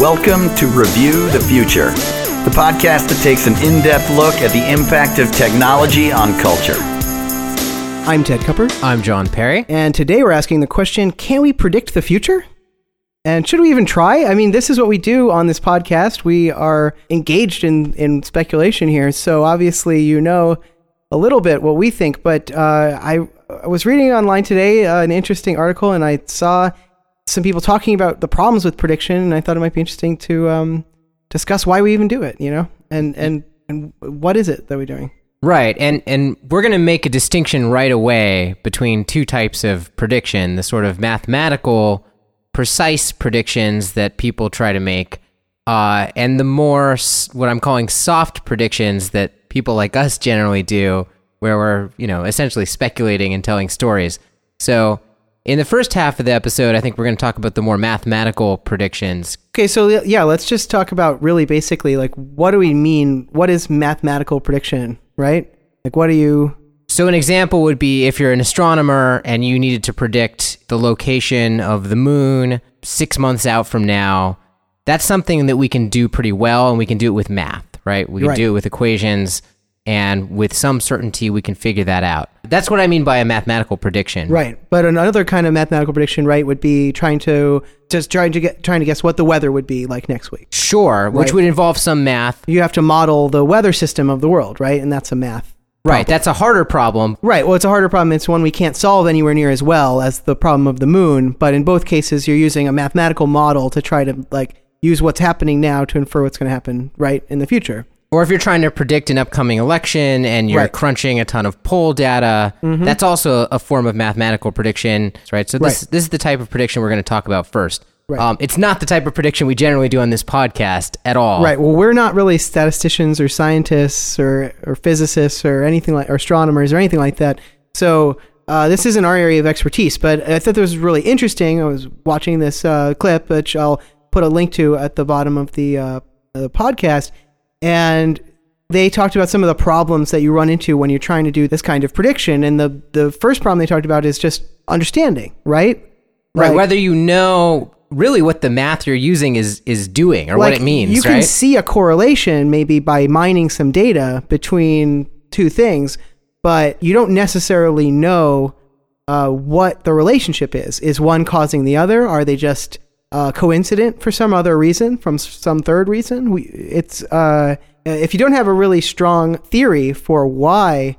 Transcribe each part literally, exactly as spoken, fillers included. Welcome to Review the Future, the podcast that takes an in-depth look at the impact of technology on culture. I'm Ted Cupper. I'm John Perry. And today we're asking the question, can we predict the future? And should we even try? I mean, this is what we do on this podcast. We are engaged in, in speculation here. So obviously, you know a little bit what we think. But uh, I, I was reading online today uh, an interesting article, and I saw some people talking about the problems with prediction, and I thought it might be interesting to um, discuss why we even do it, you know, and and, and what is it that we're doing? Right, and, and we're going to make a distinction right away between two types of prediction, the sort of mathematical, precise predictions that people try to make, uh, and the more, s- what I'm calling soft predictions that people like us generally do, where we're, you know, essentially speculating and telling stories. So in the first half of the episode, I think we're going to talk about the more mathematical predictions. Okay, so yeah, let's just talk about really basically, like, what do we mean? What is mathematical prediction, right? Like, what do you... So an example would be if you're an astronomer and you needed to predict the location of the moon six months out from now, that's something that we can do pretty well, and we can do it with math, right? We can right. do it with equations, and with some certainty, we can figure that out. That's what I mean by a mathematical prediction. Right. But another kind of mathematical prediction, right, would be trying to just trying to get trying to guess what the weather would be like next week. Sure, right. Which would involve some math. You have to model the weather system of the world, right? And that's a math problem. Right. That's a harder problem. Right. Well, it's a harder problem. It's one we can't solve anywhere near as well as the problem of the moon. But in both cases, you're using a mathematical model to try to, like, use what's happening now to infer what's going to happen right in the future. Or if you're trying to predict an upcoming election and you're right. crunching a ton of poll data, mm-hmm. that's also a form of mathematical prediction, right? So this right. this is the type of prediction we're going to talk about first. Right. Um, it's not the type of prediction we generally do on this podcast at all. Right. Well, we're not really statisticians or scientists or, or physicists or anything like, or astronomers or anything like that. So uh, this isn't our area of expertise. But I thought this was really interesting. I was watching this uh, clip, which I'll put a link to at the bottom of the uh, the podcast. And they talked about some of the problems that you run into when you're trying to do this kind of prediction. And the, the first problem they talked about is just understanding, right? Right. Like, whether you know really what the math you're using is, is doing or like what it means, you right? You can see a correlation maybe by mining some data between two things, but you don't necessarily know uh, what the relationship is. Is one causing the other? Are they just... Uh, coincident for some other reason, from some third reason. We, it's uh, if you don't have a really strong theory for why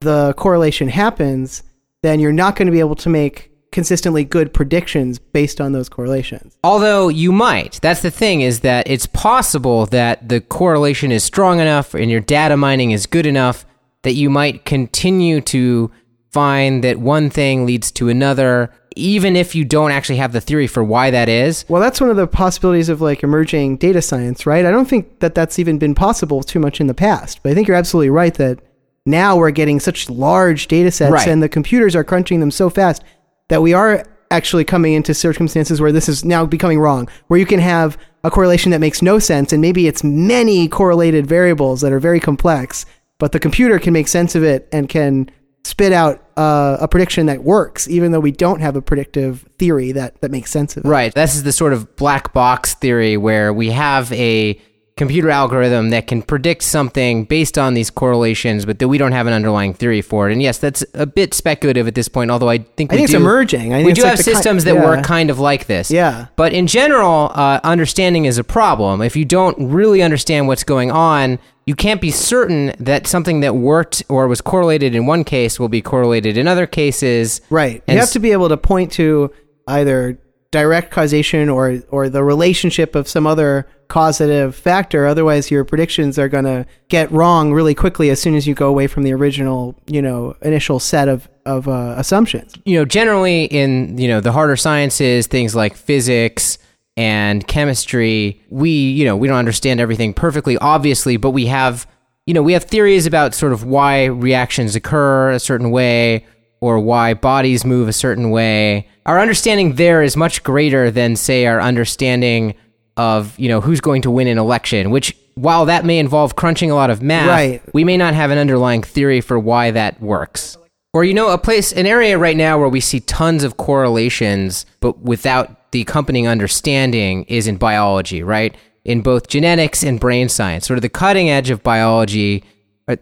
the correlation happens, then you're not going to be able to make consistently good predictions based on those correlations. Although you might. That's the thing, is that it's possible that the correlation is strong enough and your data mining is good enough that you might continue to find that one thing leads to another, even if you don't actually have the theory for why that is. Well, that's one of the possibilities of, like, emerging data science, right? I don't think that that's even been possible too much in the past, but I think you're absolutely right that now we're getting such large data sets right. and the computers are crunching them so fast that we are actually coming into circumstances where this is now becoming wrong, where you can have a correlation that makes no sense, and maybe it's many correlated variables that are very complex, but the computer can make sense of it and can spit out uh, a prediction that works, even though we don't have a predictive theory that, that makes sense of it. Right. This is the sort of black box theory where we have a computer algorithm that can predict something based on these correlations, but that we don't have an underlying theory for it. And yes, that's a bit speculative at this point, although I think we I think do, it's emerging. I think we do like have systems kind, that yeah. work kind of like this. Yeah. But in general, uh, understanding is a problem. If you don't really understand what's going on, you can't be certain that something that worked or was correlated in one case will be correlated in other cases. Right. You have to be able to point to either direct causation or or the relationship of some other causative factor. Otherwise, your predictions are going to get wrong really quickly as soon as you go away from the original, you know, initial set of, of uh, assumptions. You know, generally in, you know, the harder sciences, things like physics and chemistry, we, you know, we don't understand everything perfectly, obviously, but we have, you know, we have theories about sort of why reactions occur a certain way or why bodies move a certain way. Our understanding there is much greater than, say, our understanding of, you know, who's going to win an election, which, while that may involve crunching a lot of math, right. we may not have an underlying theory for why that works. Or, you know, a place, an area right now where we see tons of correlations, but without the accompanying understanding is in biology, right? In both genetics and brain science, sort of the cutting edge of biology.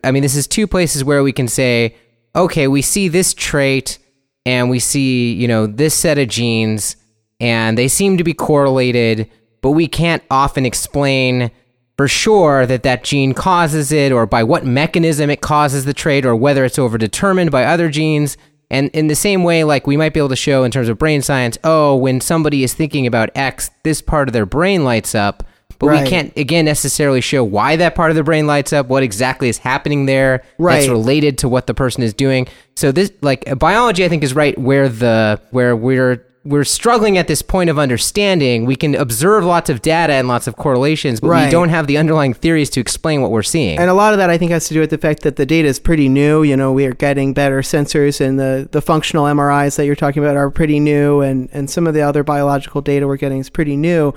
I mean, this is two places where we can say, okay, we see this trait and we see, you know, this set of genes and they seem to be correlated, but we can't often explain for sure that that gene causes it or by what mechanism it causes the trait or whether it's overdetermined by other genes. And in the same way, like we might be able to show in terms of brain science, oh, when somebody is thinking about X, this part of their brain lights up. But right. we can't, again, necessarily show why that part of the brain lights up, what exactly is happening there right. that's related to what the person is doing. So this, like, biology, I think, is right where the where we're we're struggling at this point of understanding. We can observe lots of data and lots of correlations, but right. we don't have the underlying theories to explain what we're seeing. And a lot of that, I think, has to do with the fact that the data is pretty new. You know, we are getting better sensors, and the, the functional M R Is that you're talking about are pretty new, and, and some of the other biological data we're getting is pretty new.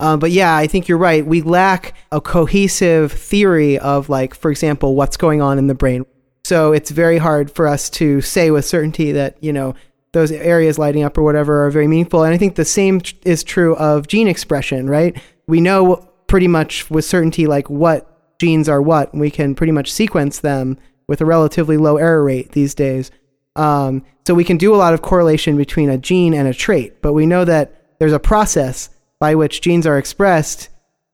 Um, but yeah, I think you're right. We lack a cohesive theory of, like, for example, what's going on in the brain. So it's very hard for us to say with certainty that, you know, those areas lighting up or whatever are very meaningful. And I think the same tr- is true of gene expression, right? We know pretty much with certainty, like, what genes are what, and we can pretty much sequence them with a relatively low error rate these days. Um, so we can do a lot of correlation between a gene and a trait, but we know that there's a process by which genes are expressed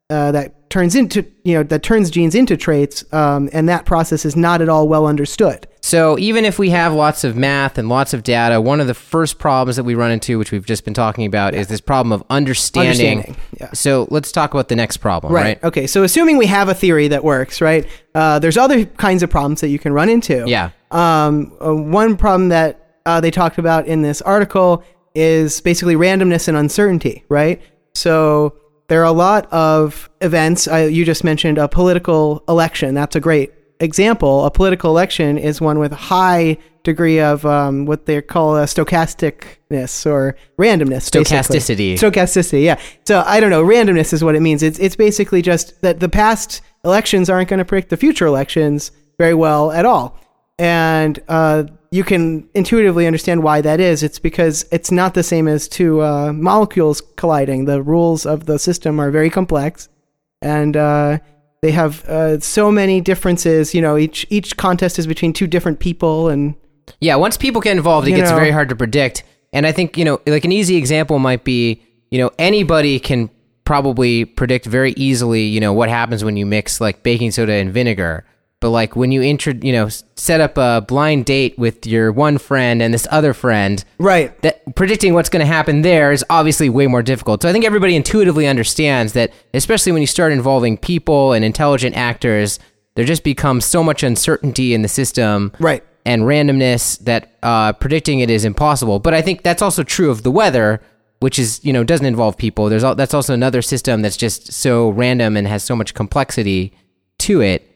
uh, that turns into, you know, that turns genes into traits, um, and that process is not at all well understood. So even if we have lots of math and lots of data, one of the first problems that we run into, which we've just been talking about, yeah. is this problem of understanding. understanding. Yeah. So let's talk about the next problem, right. right? Okay, so assuming we have a theory that works, right, uh, there's other kinds of problems that you can run into. Yeah. Um, uh, one problem that uh, they talked about in this article is basically randomness and uncertainty, right? So there are a lot of events. I, you just mentioned a political election. That's a great example. A political election is one with a high degree of um, what they call a stochasticness or randomness. Stochasticity. Basically. Stochasticity, yeah. So I don't know. Randomness is what it means. It's it's basically just that the past elections aren't going to predict the future elections very well at all. And uh, you can intuitively understand why that is. It's because it's not the same as two uh, molecules colliding. The rules of the system are very complex, and uh, they have uh, so many differences. You know, each each contest is between two different people, and yeah, once people get involved, it gets know, very hard to predict. And I think, you know, like an easy example might be, you know, anybody can probably predict very easily, you know, what happens when you mix like baking soda and vinegar. But like when you intro, you know, set up a blind date with your one friend and this other friend, right? That predicting what's going to happen there is obviously way more difficult. So I think everybody intuitively understands that, especially when you start involving people and intelligent actors, there just becomes so much uncertainty in the system, right? And randomness that uh, predicting it is impossible. But I think that's also true of the weather, which is, you know, doesn't involve people. There's all, that's also another system that's just so random and has so much complexity to it.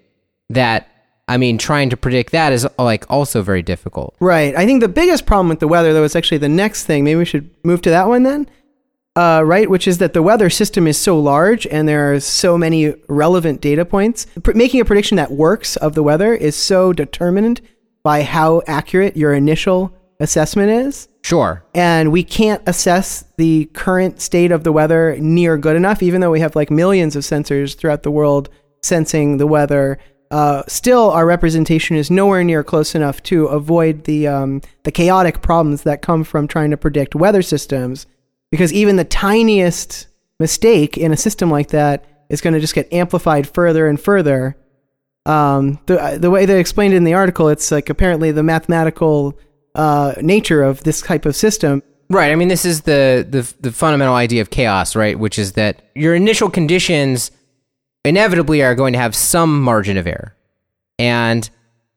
That, I mean, trying to predict that is, like, also very difficult. Right. I think the biggest problem with the weather, though, is actually the next thing. Maybe we should move to that one then, uh, right? Which is that the weather system is so large and there are so many relevant data points. P- making a prediction that works of the weather is so determined by how accurate your initial assessment is. Sure. And we can't assess the current state of the weather near good enough, even though we have, like, millions of sensors throughout the world sensing the weather. Uh, still, our representation is nowhere near close enough to avoid the um, the chaotic problems that come from trying to predict weather systems, because even the tiniest mistake in a system like that is going to just get amplified further and further. Um, the, the way they explained it in the article, it's like apparently the mathematical uh, nature of this type of system. Right. I mean, this is the, the the fundamental idea of chaos, right? Which is that your initial conditions inevitably are going to have some margin of error. And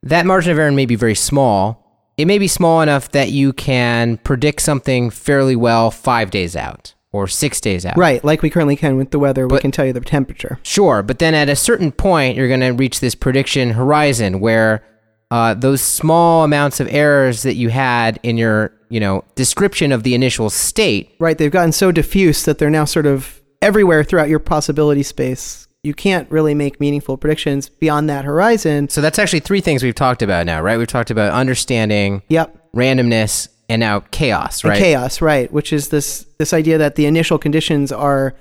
that margin of error may be very small. It may be small enough that you can predict something fairly well five days out or six days out. Right, like we currently can with the weather. But, we can tell you the temperature. Sure, but then at a certain point, you're going to reach this prediction horizon where uh, those small amounts of errors that you had in your, you know, description of the initial state. Right, they've gotten so diffuse that they're now sort of everywhere throughout your possibility space. You can't really make meaningful predictions beyond that horizon. So that's actually three things we've talked about now, right? We've talked about understanding, yep, randomness, and now chaos, right? And chaos, right, which is this this idea that the initial conditions are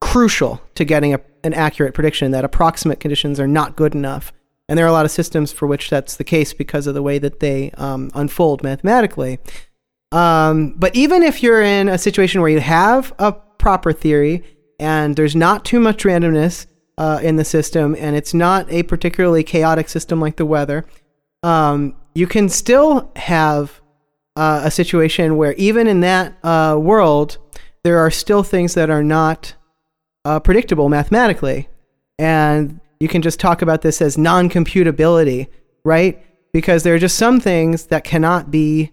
crucial to getting a, an accurate prediction, that approximate conditions are not good enough. And there are a lot of systems for which that's the case because of the way that they um, unfold mathematically. Um, but even if you're in a situation where you have a proper theory and there's not too much randomness uh, in the system, and it's not a particularly chaotic system like the weather, um, you can still have uh, a situation where even in that uh, world, there are still things that are not uh, predictable mathematically. And you can just talk about this as non-computability, right? Because there are just some things that cannot be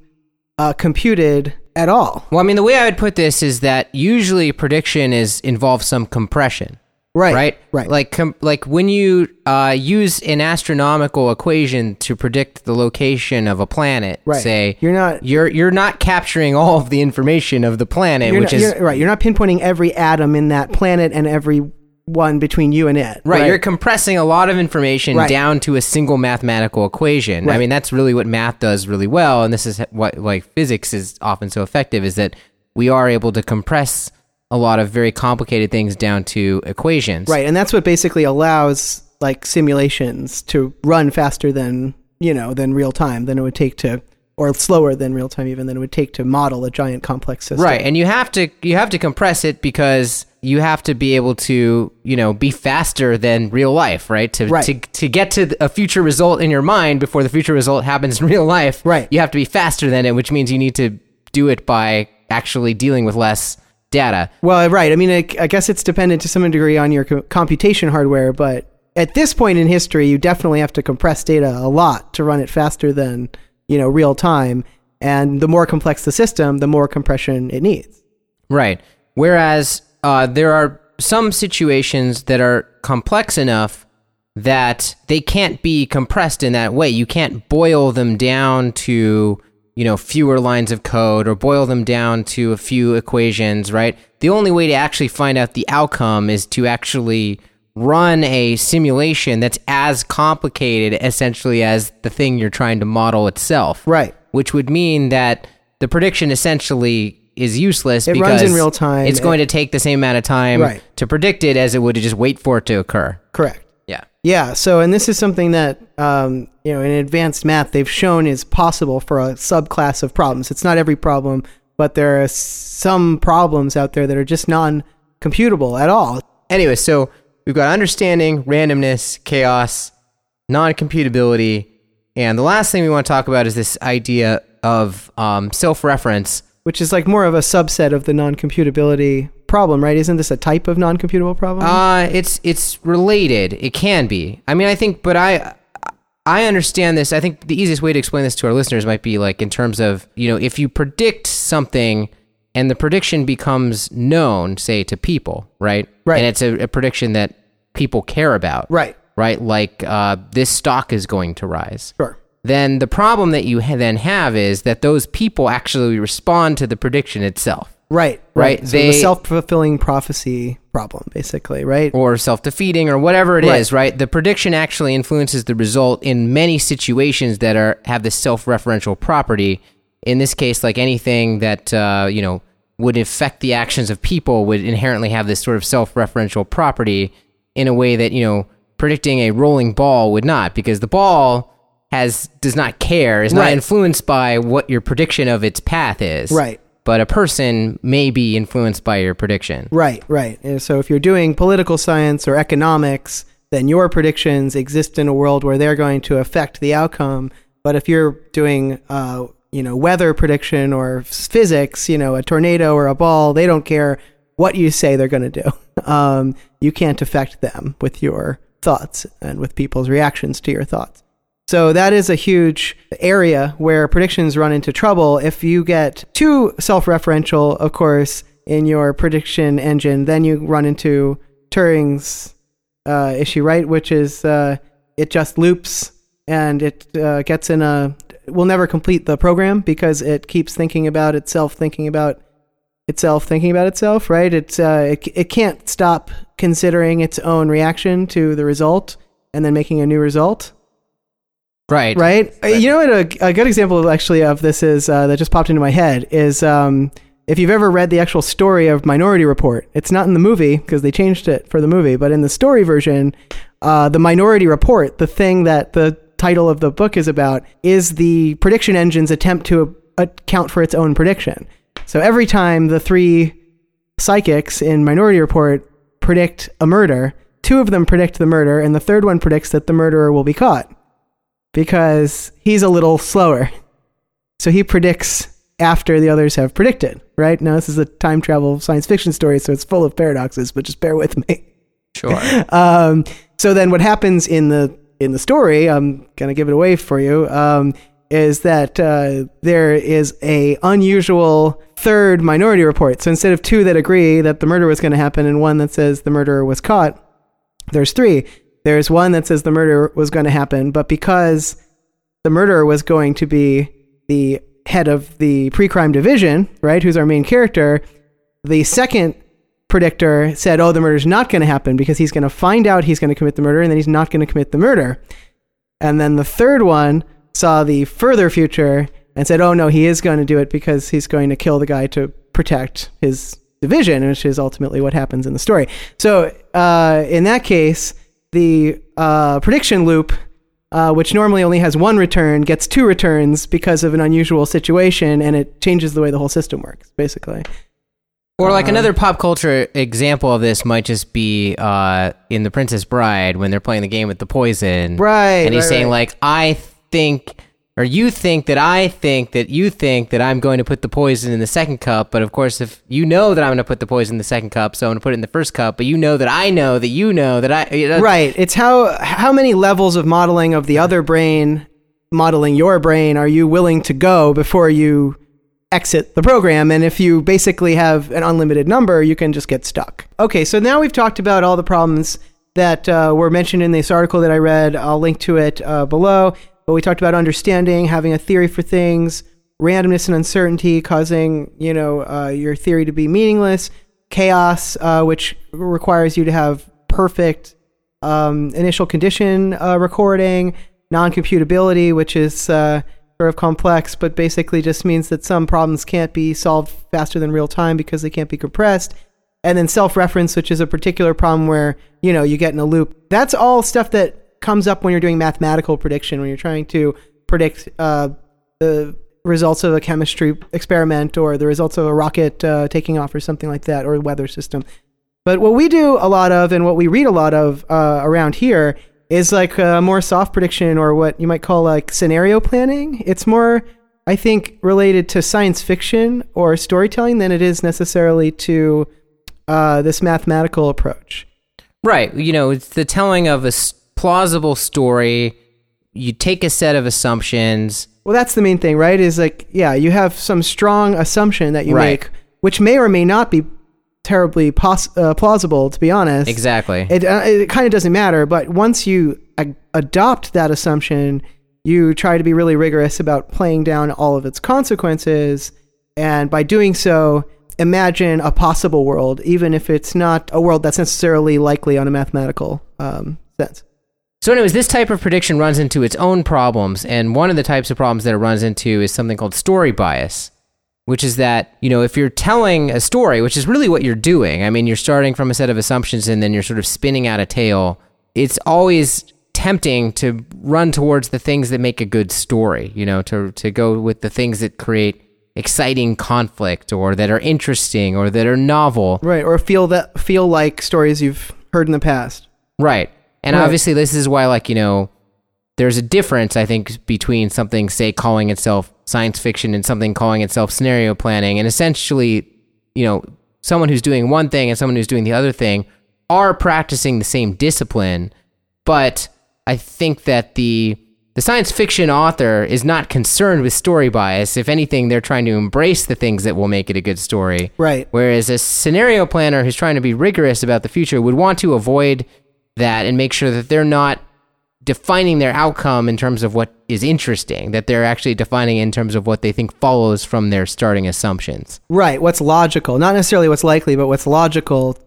uh, computed at all. Well, I mean, the way I would put this is that usually prediction is involves some compression, right? Right. Right. Like, com- like when you uh, use an astronomical equation to predict the location of a planet, right. say you're not you're you're not capturing all of the information of the planet, which not, is you're, right. You're not pinpointing every atom in that planet and every one between you and it. Right, right. You're compressing a lot of information right. down to a single mathematical equation. Right. I mean, that's really what math does really well, and this is what like physics is often so effective, is that we are able to compress a lot of very complicated things down to equations. Right, and that's what basically allows like simulations to run faster than, you know, than real time, than it would take to, or slower than real time even, than it would take to model a giant complex system. Right, and you have to you have to compress it because you have to be able to, you know, be faster than real life, right? To right. to to get to a future result in your mind before the future result happens in real life, right. you have to be faster than it, which means you need to do it by actually dealing with less data. Well, right. I mean, I, I guess it's dependent to some degree on your co- computation hardware, but at this point in history, you definitely have to compress data a lot to run it faster than, you know, real time. And the more complex the system, the more compression it needs. Right. Whereas Uh, there are some situations that are complex enough that they can't be compressed in that way. You can't boil them down to, you know, fewer lines of code or boil them down to a few equations, right? The only way to actually find out the outcome is to actually run a simulation that's as complicated, essentially, as the thing you're trying to model itself. Right. Which would mean that the prediction essentially is useless it because runs in real time. It's going it, to take the same amount of time right. to predict it as it would to just wait for it to occur. Correct. Yeah. Yeah. So, and this is something that, um, you know, in advanced math, they've shown is possible for a subclass of problems. It's not every problem, but there are some problems out there that are just non-computable at all. Anyway, so we've got understanding, randomness, chaos, non-computability. And the last thing we want to talk about is this idea of um, self-reference, which is like more of a subset of the non-computability problem, right? Isn't this a type of non-computable problem? Uh, it's it's related. It can be. I mean, I think, but I I understand this. I think the easiest way to explain this to our listeners might be like in terms of, you know, if you predict something and the prediction becomes known, say, to people, right? Right. And it's a, a prediction that people care about. Right. Right? Like uh, this stock is going to rise. Sure. Then the problem that you ha- then have is that those people actually respond to the prediction itself. Right. Right. right. So they, the self-fulfilling prophecy problem, basically, right? Or self-defeating or whatever it right. is, right? The prediction actually influences the result in many situations that are have this self-referential property. In this case, like anything that, uh, you know, would affect the actions of people would inherently have this sort of self-referential property in a way that, you know, predicting a rolling ball would not, because the ball Has, does not care, is not right. influenced by what your prediction of its path is. Right. But a person may be influenced by your prediction. Right, right. And so if you're doing political science or economics, then your predictions exist in a world where they're going to affect the outcome. But if you're doing, uh, you know, weather prediction or physics, you know, a tornado or a ball, they don't care what you say they're going to do. Um, you can't affect them with your thoughts and with people's reactions to your thoughts. So that is a huge area where predictions run into trouble. If you get too self-referential, of course, in your prediction engine, then you run into Turing's uh, issue, right? Which is uh, it just loops and it uh, gets in a... will never complete the program because it keeps thinking about itself, thinking about itself, thinking about itself, right? It's, uh, it, it can't stop considering its own reaction to the result and then making a new result. Right. Right. Right. You know what? A, a good example actually of this is uh, that just popped into my head is um, if you've ever read the actual story of Minority Report, it's not in the movie because they changed it for the movie, but in the story version, uh, the Minority Report, the thing that the title of the book is about, is the prediction engine's attempt to a- account for its own prediction. So every time the three psychics in Minority Report predict a murder, two of them predict the murder, and the third one predicts that the murderer will be caught, because he's a little slower. So he predicts after the others have predicted, right? Now, this is a time travel science fiction story, so it's full of paradoxes, but just bear with me. Sure. um, so then what happens in the in the story, I'm going to give it away for you, um, is that uh, there is a unusual third Minority Report. So instead of two that agree that the murder was going to happen and one that says the murderer was caught, there's three. There's one that says the murder was going to happen, but because the murderer was going to be the head of the pre-crime division, right, who's our main character, the second predictor said, oh, the murder's not going to happen because he's going to find out he's going to commit the murder and then he's not going to commit the murder. And then the third one saw the further future and said, oh, no, he is going to do it because he's going to kill the guy to protect his division, which is ultimately what happens in the story. So uh, in that case... the uh, prediction loop, uh, which normally only has one return, gets two returns because of an unusual situation, and it changes the way the whole system works, basically. Or like uh, another pop culture example of this might just be uh, in The Princess Bride when they're playing the game with the poison. Right. And he's right, saying, right. like, I think, or you think that I think that you think that I'm going to put the poison in the second cup, but of course, if you know that I'm going to put the poison in the second cup, so I'm going to put it in the first cup, but you know that I know that you know that I... You know. Right. It's how how many levels of modeling of the other brain, modeling your brain, are you willing to go before you exit the program? And if you basically have an unlimited number, you can just get stuck. Okay, so now we've talked about all the problems that uh, were mentioned in this article that I read. I'll link to it uh, below. But we talked about understanding, having a theory for things, randomness and uncertainty causing, you know, uh, your theory to be meaningless, chaos, uh, which requires you to have perfect um, initial condition uh, recording, non-computability, which is uh, sort of complex, but basically just means that some problems can't be solved faster than real time because they can't be compressed. And then self-reference, which is a particular problem where, you know, you get in a loop. That's all stuff that comes up when you're doing mathematical prediction, when you're trying to predict uh, the results of a chemistry experiment or the results of a rocket uh, taking off or something like that, or a weather system. But what we do a lot of and what we read a lot of uh, around here is like uh, more soft prediction, or what you might call like scenario planning. It's more, I think, related to science fiction or storytelling than it is necessarily to uh, this mathematical approach. Right. You know, it's the telling of a story. Plausible story. You take a set of assumptions. Well, that's the main thing, right? Is like, yeah, you have some strong assumption that you right. make, which may or may not be terribly pos- uh, plausible, to be honest. Exactly. It uh, it kind of doesn't matter, but once you ag- adopt that assumption, you try to be really rigorous about playing down all of its consequences, and by doing so, imagine a possible world, even if it's not a world that's necessarily likely on a mathematical um, sense. So anyways, this type of prediction runs into its own problems, and one of the types of problems that it runs into is something called story bias, which is that, you know, if you're telling a story, which is really what you're doing, I mean, you're starting from a set of assumptions and then you're sort of spinning out a tale, it's always tempting to run towards the things that make a good story, you know, to, to go with the things that create exciting conflict or that are interesting or that are novel. Right, or feel that feel like stories you've heard in the past. Right. And right. obviously this is why, like, you know, there's a difference, I think, between something, say, calling itself science fiction and something calling itself scenario planning. And essentially, you know, someone who's doing one thing and someone who's doing the other thing are practicing the same discipline. But I think that the the science fiction author is not concerned with story bias. If anything, they're trying to embrace the things that will make it a good story. Right. Whereas a scenario planner who's trying to be rigorous about the future would want to avoid that and make sure that they're not defining their outcome in terms of what is interesting, that they're actually defining in terms of what they think follows from their starting assumptions. Right, what's logical. Not necessarily what's likely, but what's logical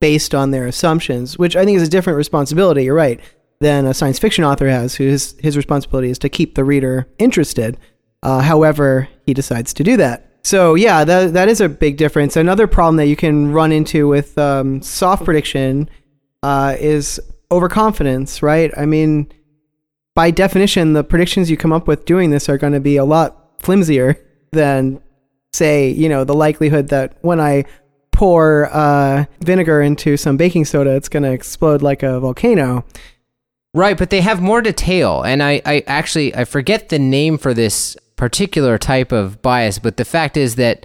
based on their assumptions, which I think is a different responsibility. You're right. than a science fiction author has, whose his responsibility is to keep the reader interested, uh, however he decides to do that. So yeah, that that is a big difference. Another problem that you can run into with um, soft prediction uh, is overconfidence, right? I mean, by definition, the predictions you come up with doing this are going to be a lot flimsier than, say, you know, the likelihood that when I pour uh, vinegar into some baking soda, it's going to explode like a volcano. Right, but they have more detail, and I, I actually, I forget the name for this particular type of bias, but the fact is that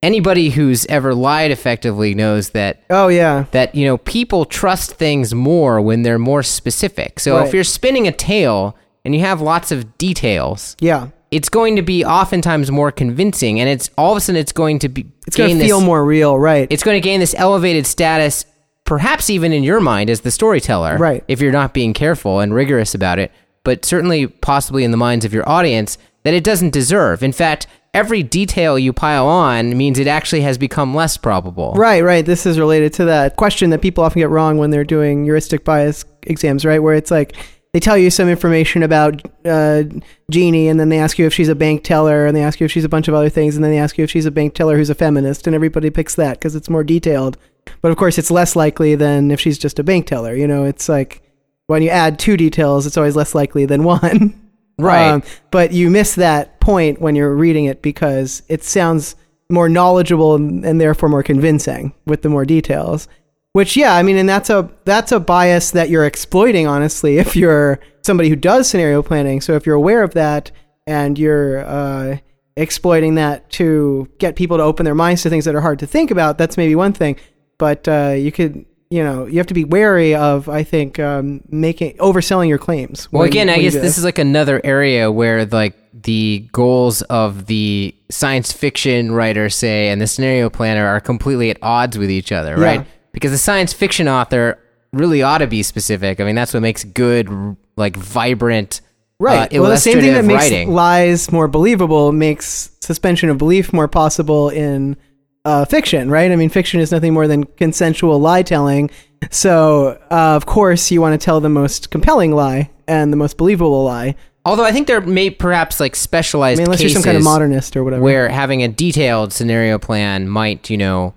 anybody who's ever lied effectively knows that, oh yeah, that, you know, people trust things more when they're more specific. So right. If you're spinning a tale and you have lots of details, yeah, it's going to be oftentimes more convincing, and it's all of a sudden it's going to be, it's going to feel this, more real, right? It's going to gain this elevated status, perhaps even in your mind as the storyteller, right, if you're not being careful and rigorous about it, but certainly possibly in the minds of your audience, that it doesn't deserve. In fact, every detail you pile on means it actually has become less probable. Right, right. This is related to that question that people often get wrong when they're doing heuristic bias exams, right? Where it's like, they tell you some information about uh, Jeannie, and then they ask you if she's a bank teller, and they ask you if she's a bunch of other things, and then they ask you if she's a bank teller who's a feminist, and everybody picks that because it's more detailed. But of course, it's less likely than if she's just a bank teller. You know, it's like when you add two details, it's always less likely than one. Right. Um, but you miss that point when you're reading it because it sounds more knowledgeable and, and therefore more convincing with the more details. Which, yeah, I mean, and that's a that's a bias that you're exploiting, honestly, if you're somebody who does scenario planning. So if you're aware of that and you're uh, exploiting that to get people to open their minds to things that are hard to think about, that's maybe one thing. But uh, you could, you know, you have to be wary of, I think, um, making overselling your claims. Well, when, again, I guess this is like another area where, like, the goals of the science fiction writer, say, and the scenario planner are completely at odds with each other, right? Yeah. Because the science fiction author really ought to be specific. I mean, that's what makes good, like, vibrant, right. Uh, well, the same thing that makes writing. Lies more believable makes suspension of belief more possible in uh, fiction, right? I mean, fiction is nothing more than consensual lie-telling. So, uh, of course, you want to tell the most compelling lie and the most believable lie. Although I think there may perhaps like specialized I mean, unless cases you're some kind of modernist or whatever, where having a detailed scenario plan might, you know...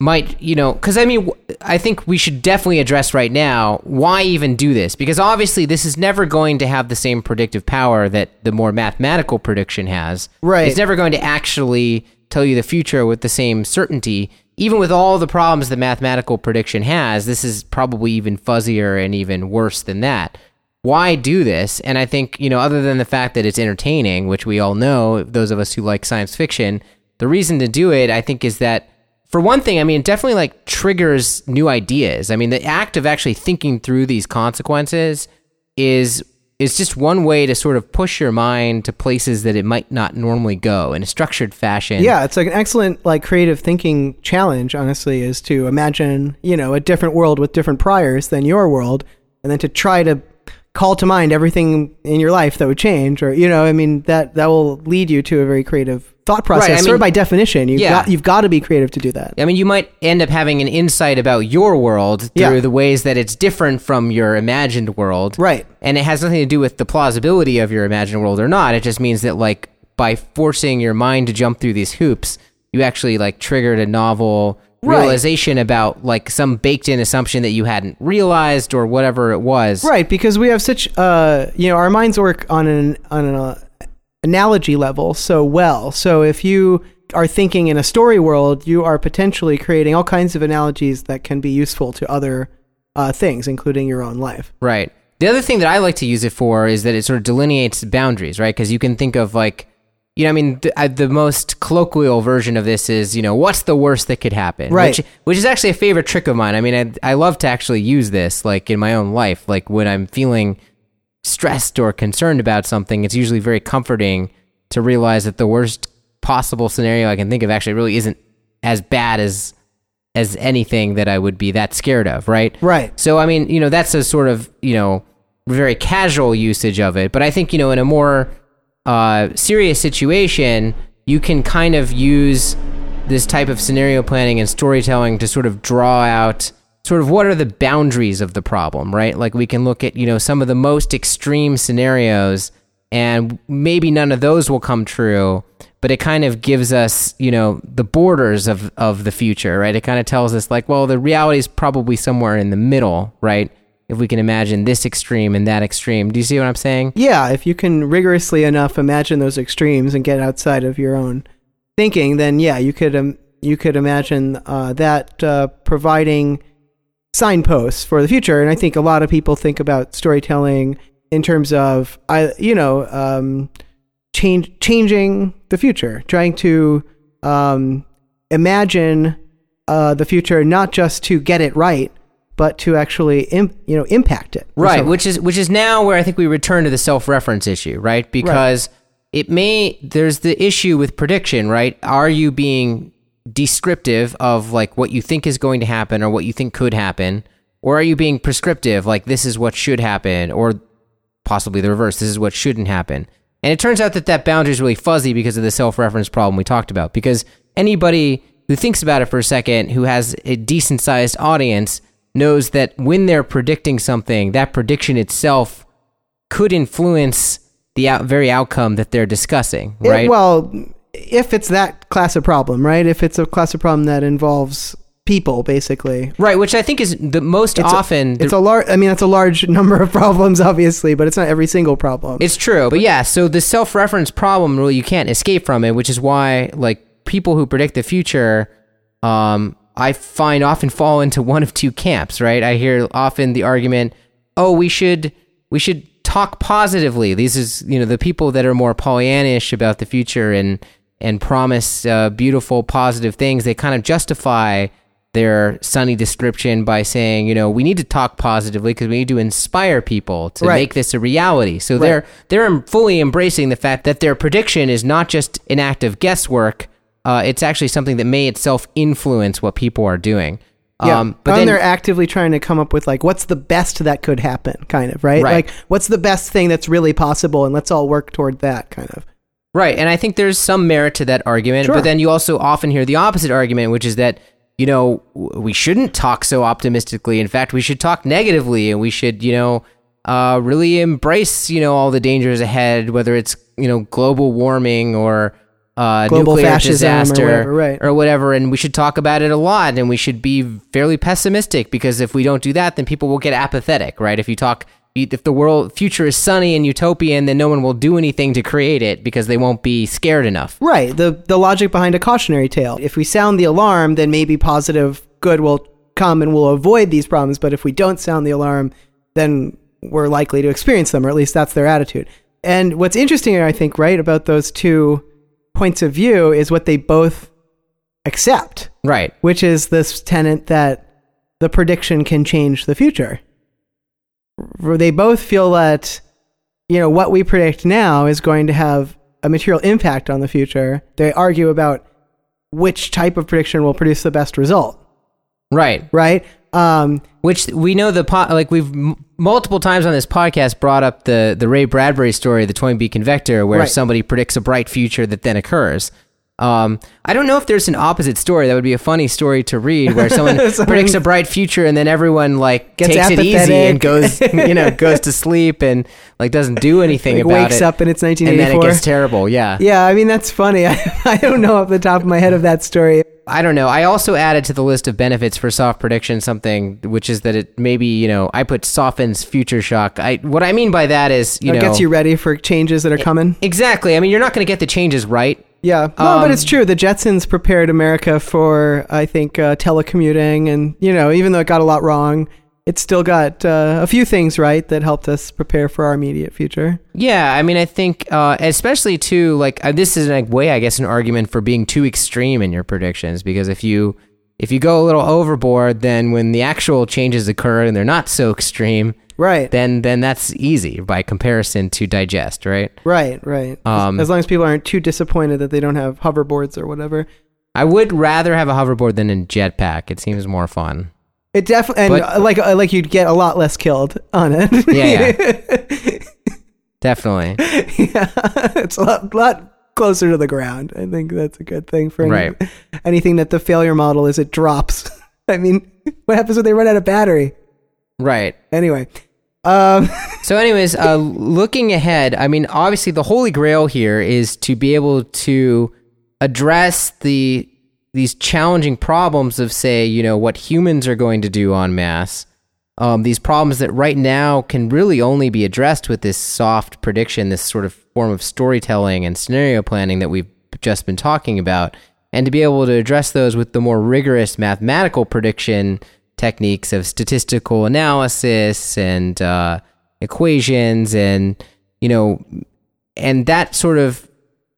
Might, you know, because I mean, I think we should definitely address right now why even do this? Because obviously this is never going to have the same predictive power that the more mathematical prediction has. Right. It's never going to actually tell you the future with the same certainty. Even with all the problems that mathematical prediction has, this is probably even fuzzier and even worse than that. Why do this? And I think, you know, other than the fact that it's entertaining, which we all know, those of us who like science fiction, the reason to do it, I think, is that for one thing, I mean, it definitely, like, triggers new ideas. I mean, the act of actually thinking through these consequences is is just one way to sort of push your mind to places that it might not normally go in a structured fashion. Yeah, it's like an excellent, like, creative thinking challenge, honestly, is to imagine, you know, a different world with different priors than your world, and then to try to call to mind everything in your life that would change, or, you know, I mean, that, that will lead you to a very creative thought process, right, I mean, sort of by definition. You've, yeah. got, you've got to be creative to do that. I mean, you might end up having an insight about your world through yeah. the ways that it's different from your imagined world. Right. And it has nothing to do with the plausibility of your imagined world or not. It just means that, like, by forcing your mind to jump through these hoops, you actually, like, triggered a novel right. realization about, like, some baked-in assumption that you hadn't realized or whatever it was. Right, because we have such, uh, you know, our minds work on an... on an uh, analogy level so well. So if you are thinking in a story world, you are potentially creating all kinds of analogies that can be useful to other uh, things, including your own life. Right. The other thing that I like to use it for is that it sort of delineates boundaries, right? Because you can think of, like, you know, I mean, th- I, the most colloquial version of this is, you know, what's the worst that could happen? Right. Which, which is actually a favorite trick of mine. I mean, I, I love to actually use this, like, in my own life, like when I'm feeling stressed or concerned about something, it's usually very comforting to realize that the worst possible scenario I can think of actually really isn't as bad as as anything that I would be that scared of, right? Right. So, I mean, you know, that's a sort of, you know, very casual usage of it. But I think, you know, in a more uh, serious situation, you can kind of use this type of scenario planning and storytelling to sort of draw out sort of what are the boundaries of the problem, right? Like we can look at, you know, some of the most extreme scenarios and maybe none of those will come true, but it kind of gives us, you know, the borders of, of the future, right? It kind of tells us like, well, the reality is probably somewhere in the middle, right? If we can imagine this extreme and that extreme. Do you see what I'm saying? Yeah, if you can rigorously enough imagine those extremes and get outside of your own thinking, then yeah, you could um, you could imagine uh, that uh, providing signposts for the future. And I think a lot of people think about storytelling in terms of, I you know, um, change changing the future, trying to um, imagine uh, the future, not just to get it right, but to actually, imp, you know, impact it. Right, which is which is now where I think we return to the self-reference issue, right? Because right. it may, there's the issue with prediction, right? Are you being descriptive of like what you think is going to happen or what you think could happen? Or are you being prescriptive, like this is what should happen, or possibly the reverse, this is what shouldn't happen? And it turns out that that boundary is really fuzzy because of the self-reference problem we talked about. Because anybody who thinks about it for a second, who has a decent-sized audience, knows that when they're predicting something, that prediction itself could influence the out- very outcome that they're discussing, right? It, well, if it's that class of problem, right? If it's a class of problem that involves people, basically. Right, which I think is the most it's often... A, the, it's a large... I mean, that's a large number of problems, obviously, but it's not every single problem. It's true, but yeah, so the self-reference problem, really, you can't escape from it, which is why, like, people who predict the future... um. I find often fall into one of two camps, right? I hear often the argument, oh, we should we should talk positively. These is, you know, the people that are more Pollyannish about the future and and promise uh, beautiful, positive things. They kind of justify their sunny description by saying, you know, we need to talk positively because we need to inspire people to right. make this a reality. So right. they're they're fully embracing the fact that their prediction is not just an act of guesswork. Uh, it's actually something that may itself influence what people are doing. Um, yeah. But and then they're actively trying to come up with like, what's the best that could happen, kind of, right? right? Like, what's the best thing that's really possible, and let's all work toward that, kind of. Right, and I think there's some merit to that argument, sure. But then you also often hear the opposite argument, which is that, you know, we shouldn't talk so optimistically. In fact, we should talk negatively, and we should, you know, uh, really embrace, you know, all the dangers ahead, whether it's, you know, global warming or... Uh, global nuclear disaster or whatever, right. or whatever, and we should talk about it a lot, and we should be fairly pessimistic, because if we don't do that, then people will get apathetic, right? If you talk, if the world future is sunny and utopian, then no one will do anything to create it because they won't be scared enough. Right. The the logic behind a cautionary tale. If we sound the alarm, then maybe positive good will come and we'll avoid these problems. But if we don't sound the alarm, then we're likely to experience them, or at least that's their attitude. And what's interesting, I think, right, about those two points of view is what they both accept, right? Which is this tenet that the prediction can change the future. They both feel that, you know, what we predict now is going to have a material impact on the future. They argue about which type of prediction will produce the best result, right? Right. Um, which we know the po- like we've m- multiple times on this podcast brought up the the Ray Bradbury story, the Toynbee Convector, where right. somebody predicts a bright future that then occurs. Um, I don't know if there's an opposite story. That would be a funny story to read, where someone predicts a bright future and then everyone like gets takes apathetic. It easy and goes, you know, goes to sleep and like doesn't do anything like about wakes it. Wakes up and it's nineteen eighty-four. And then it gets terrible. Yeah. Yeah. I mean, that's funny. I, I don't know off the top of my head of that story. I don't know. I also added to the list of benefits for soft prediction something, which is that it maybe, you know, I put softens future shock. I What I mean by that is, you it know... It gets you ready for changes that are coming. Exactly. I mean, you're not going to get the changes right. Yeah. No, um, but it's true. The Jetsons prepared America for, I think, uh, telecommuting. And, you know, even though it got a lot wrong, it still got uh, a few things right that helped us prepare for our immediate future. Yeah. I mean, I think uh, especially too, like uh, this is in a way, I guess, an argument for being too extreme in your predictions, because if you if you go a little overboard, then when the actual changes occur and they're not so extreme. Right. Then then that's easy by comparison to digest, right? Right, right. Um, as long as people aren't too disappointed that they don't have hoverboards or whatever. I would rather have a hoverboard than a jetpack. It seems more fun. It definitely, and but, like like you'd get a lot less killed on it. Yeah, yeah. Definitely. Yeah, it's a lot, lot closer to the ground. I think that's a good thing for any, right. anything that the failure model is. It drops. I mean, what happens when they run out of battery? Right. Anyway. Um. So anyways, uh, looking ahead, I mean, obviously the holy grail here is to be able to address the these challenging problems of, say, you know, what humans are going to do en masse. Um, these problems that right now can really only be addressed with this soft prediction, this sort of form of storytelling and scenario planning that we've just been talking about, and to be able to address those with the more rigorous mathematical prediction techniques of statistical analysis and uh, equations, and, you know, and that sort of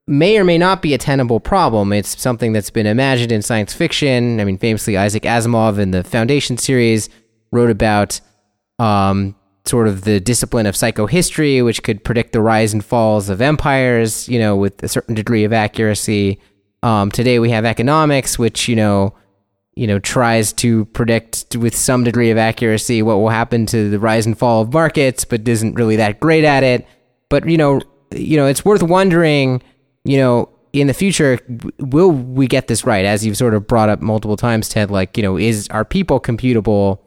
may or may not be a tenable problem. It's something that's been imagined in science fiction. I mean, famously, Isaac Asimov in the Foundation series wrote about um, sort of the discipline of psychohistory, which could predict the rise and falls of empires, you know, with a certain degree of accuracy. Um, today we have economics, which, you know, you know, tries to predict with some degree of accuracy what will happen to the rise and fall of markets, but isn't really that great at it. But, you know, you know, it's worth wondering, you know, in the future, will we get this right? As you've sort of brought up multiple times, Ted, like, you know, is are people computable?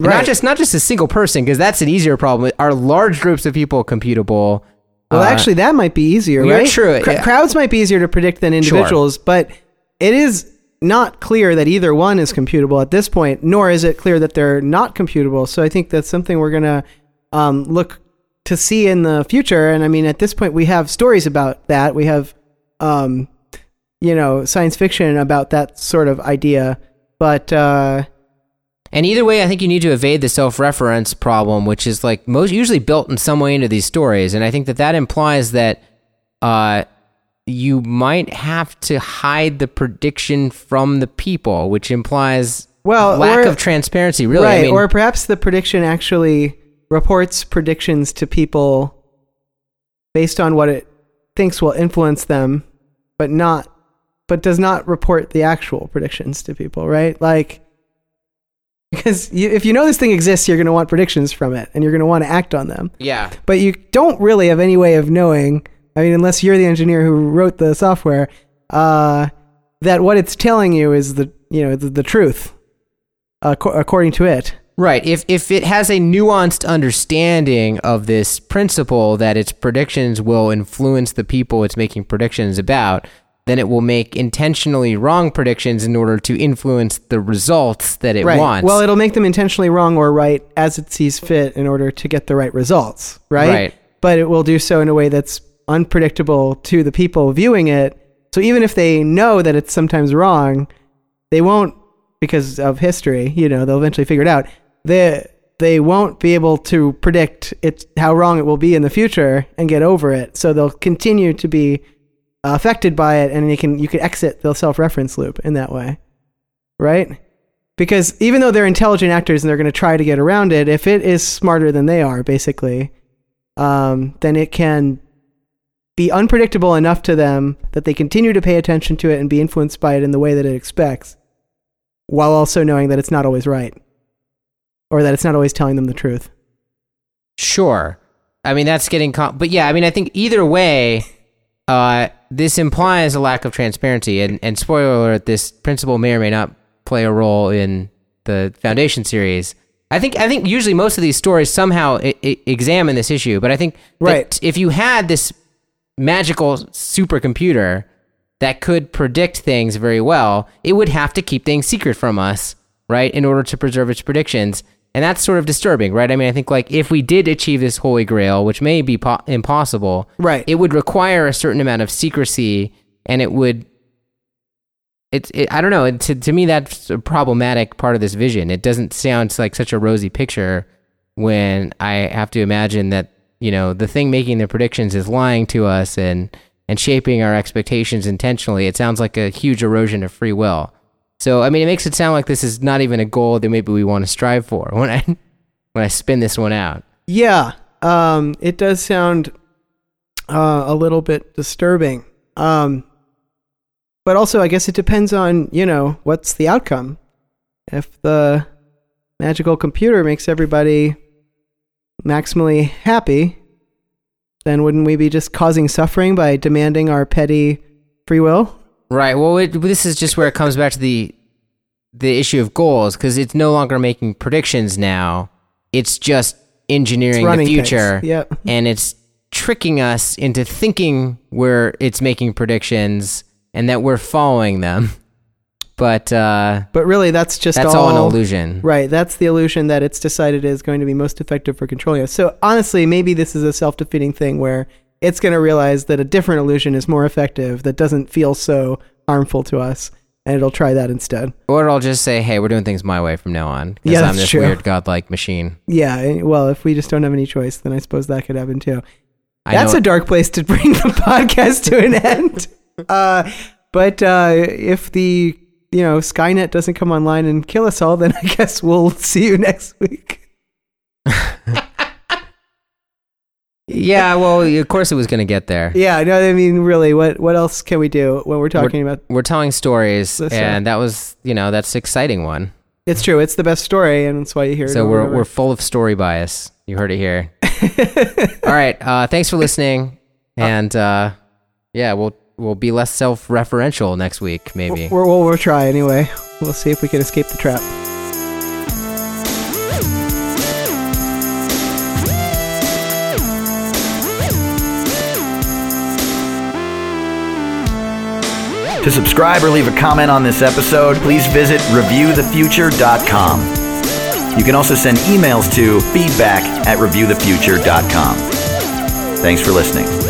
Right. Not just not just a single person, because that's an easier problem. Are large groups of people computable? Well, uh, actually, that might be easier, right? Yeah, true. Cr- yeah. Crowds might be easier to predict than individuals, sure. But it is not clear that either one is computable at this point, nor is it clear that they're not computable. So I think that's something we're going to um, look to see in the future. And I mean, at this point, we have stories about that. We have, um, you know, science fiction about that sort of idea. But... Uh, And either way, I think you need to evade the self-reference problem, which is like most usually built in some way into these stories. And I think that that implies that uh, you might have to hide the prediction from the people, which implies well, lack or, of transparency, really. Right, I mean, or perhaps the prediction actually reports predictions to people based on what it thinks will influence them, but not, but does not report the actual predictions to people, right? Like... Because you, if you know this thing exists, you're going to want predictions from it, and you're going to want to act on them. Yeah. But you don't really have any way of knowing, I mean, unless you're the engineer who wrote the software, uh, that what it's telling you is the, you know, the, the truth, uh, co- according to it. Right. If if it has a nuanced understanding of this principle that its predictions will influence the people it's making predictions about, then it will make intentionally wrong predictions in order to influence the results that it right. wants. Well, it'll make them intentionally wrong or right as it sees fit in order to get the right results, right? Right. But it will do so in a way that's unpredictable to the people viewing it. So even if they know that it's sometimes wrong, they won't, because of history, you know, they'll eventually figure it out. They, they won't be able to predict it, how wrong it will be in the future and get over it. So they'll continue to be affected by it, and you can you can exit the self-reference loop in that way, right? Because even though they're intelligent actors and they're going to try to get around it, if it is smarter than they are, basically, um, then it can be unpredictable enough to them that they continue to pay attention to it and be influenced by it in the way that it expects, while also knowing that it's not always right, or that it's not always telling them the truth. Sure. I mean, that's getting... Com- but yeah, I mean, I think either way... Uh, this implies a lack of transparency, and, and spoiler alert, this principle may or may not play a role in the Foundation series. I think I think usually most of these stories somehow I- I examine this issue, but I think right. that if you had this magical supercomputer that could predict things very well, it would have to keep things secret from us, right, in order to preserve its predictions, and that's sort of disturbing, right? I mean, I think, like, if we did achieve this holy grail, which may be po- impossible, right, it would require a certain amount of secrecy, and it would, it, it I don't know, it, to, to me, that's a problematic part of this vision. It doesn't sound like such a rosy picture when I have to imagine that, you know, the thing making the predictions is lying to us and, and shaping our expectations intentionally. It sounds like a huge erosion of free will. So, I mean, it makes it sound like this is not even a goal that maybe we want to strive for when I when I spin this one out. Yeah, um, it does sound uh, a little bit disturbing. Um, but also, I guess it depends on, you know, what's the outcome. If the magical computer makes everybody maximally happy, then wouldn't we be just causing suffering by demanding our petty free will? Right. Well, it, this is just where it comes back to the the issue of goals, because it's no longer making predictions now. It's just engineering it's the future. Yep. And it's tricking us into thinking we're it's making predictions and that we're following them. But uh, but really, that's just that's all, all an illusion. Right. That's the illusion that it's decided is going to be most effective for controlling us. So honestly, maybe this is a self-defeating thing where it's going to realize that a different illusion is more effective that doesn't feel so harmful to us, and it'll try that instead. Or it'll just say, hey, we're doing things my way from now on, because yeah, I'm this true. weird godlike machine. Yeah. Well, if we just don't have any choice, then I suppose that could happen too. I that's know. a dark place to bring the podcast to an end. Uh, but uh, if the... you know, Skynet doesn't come online and kill us all, then I guess we'll see you next week. Yeah, well, of course it was going to get there. Yeah, no, I mean, really, what what else can we do when we're talking we're, about... We're telling stories, and story. that was, you know, that's an exciting one. It's true. It's the best story, and that's why you hear it. So we're whatever. we're full of story bias. You heard it here. All right, uh, thanks for listening, and uh, yeah, we'll... We'll be less self-referential next week, maybe. We'll, we'll, we'll try anyway. We'll see if we can escape the trap. To subscribe or leave a comment on this episode, please visit review the future dot com. You can also send emails to feedback at review the future dot com. Thanks for listening.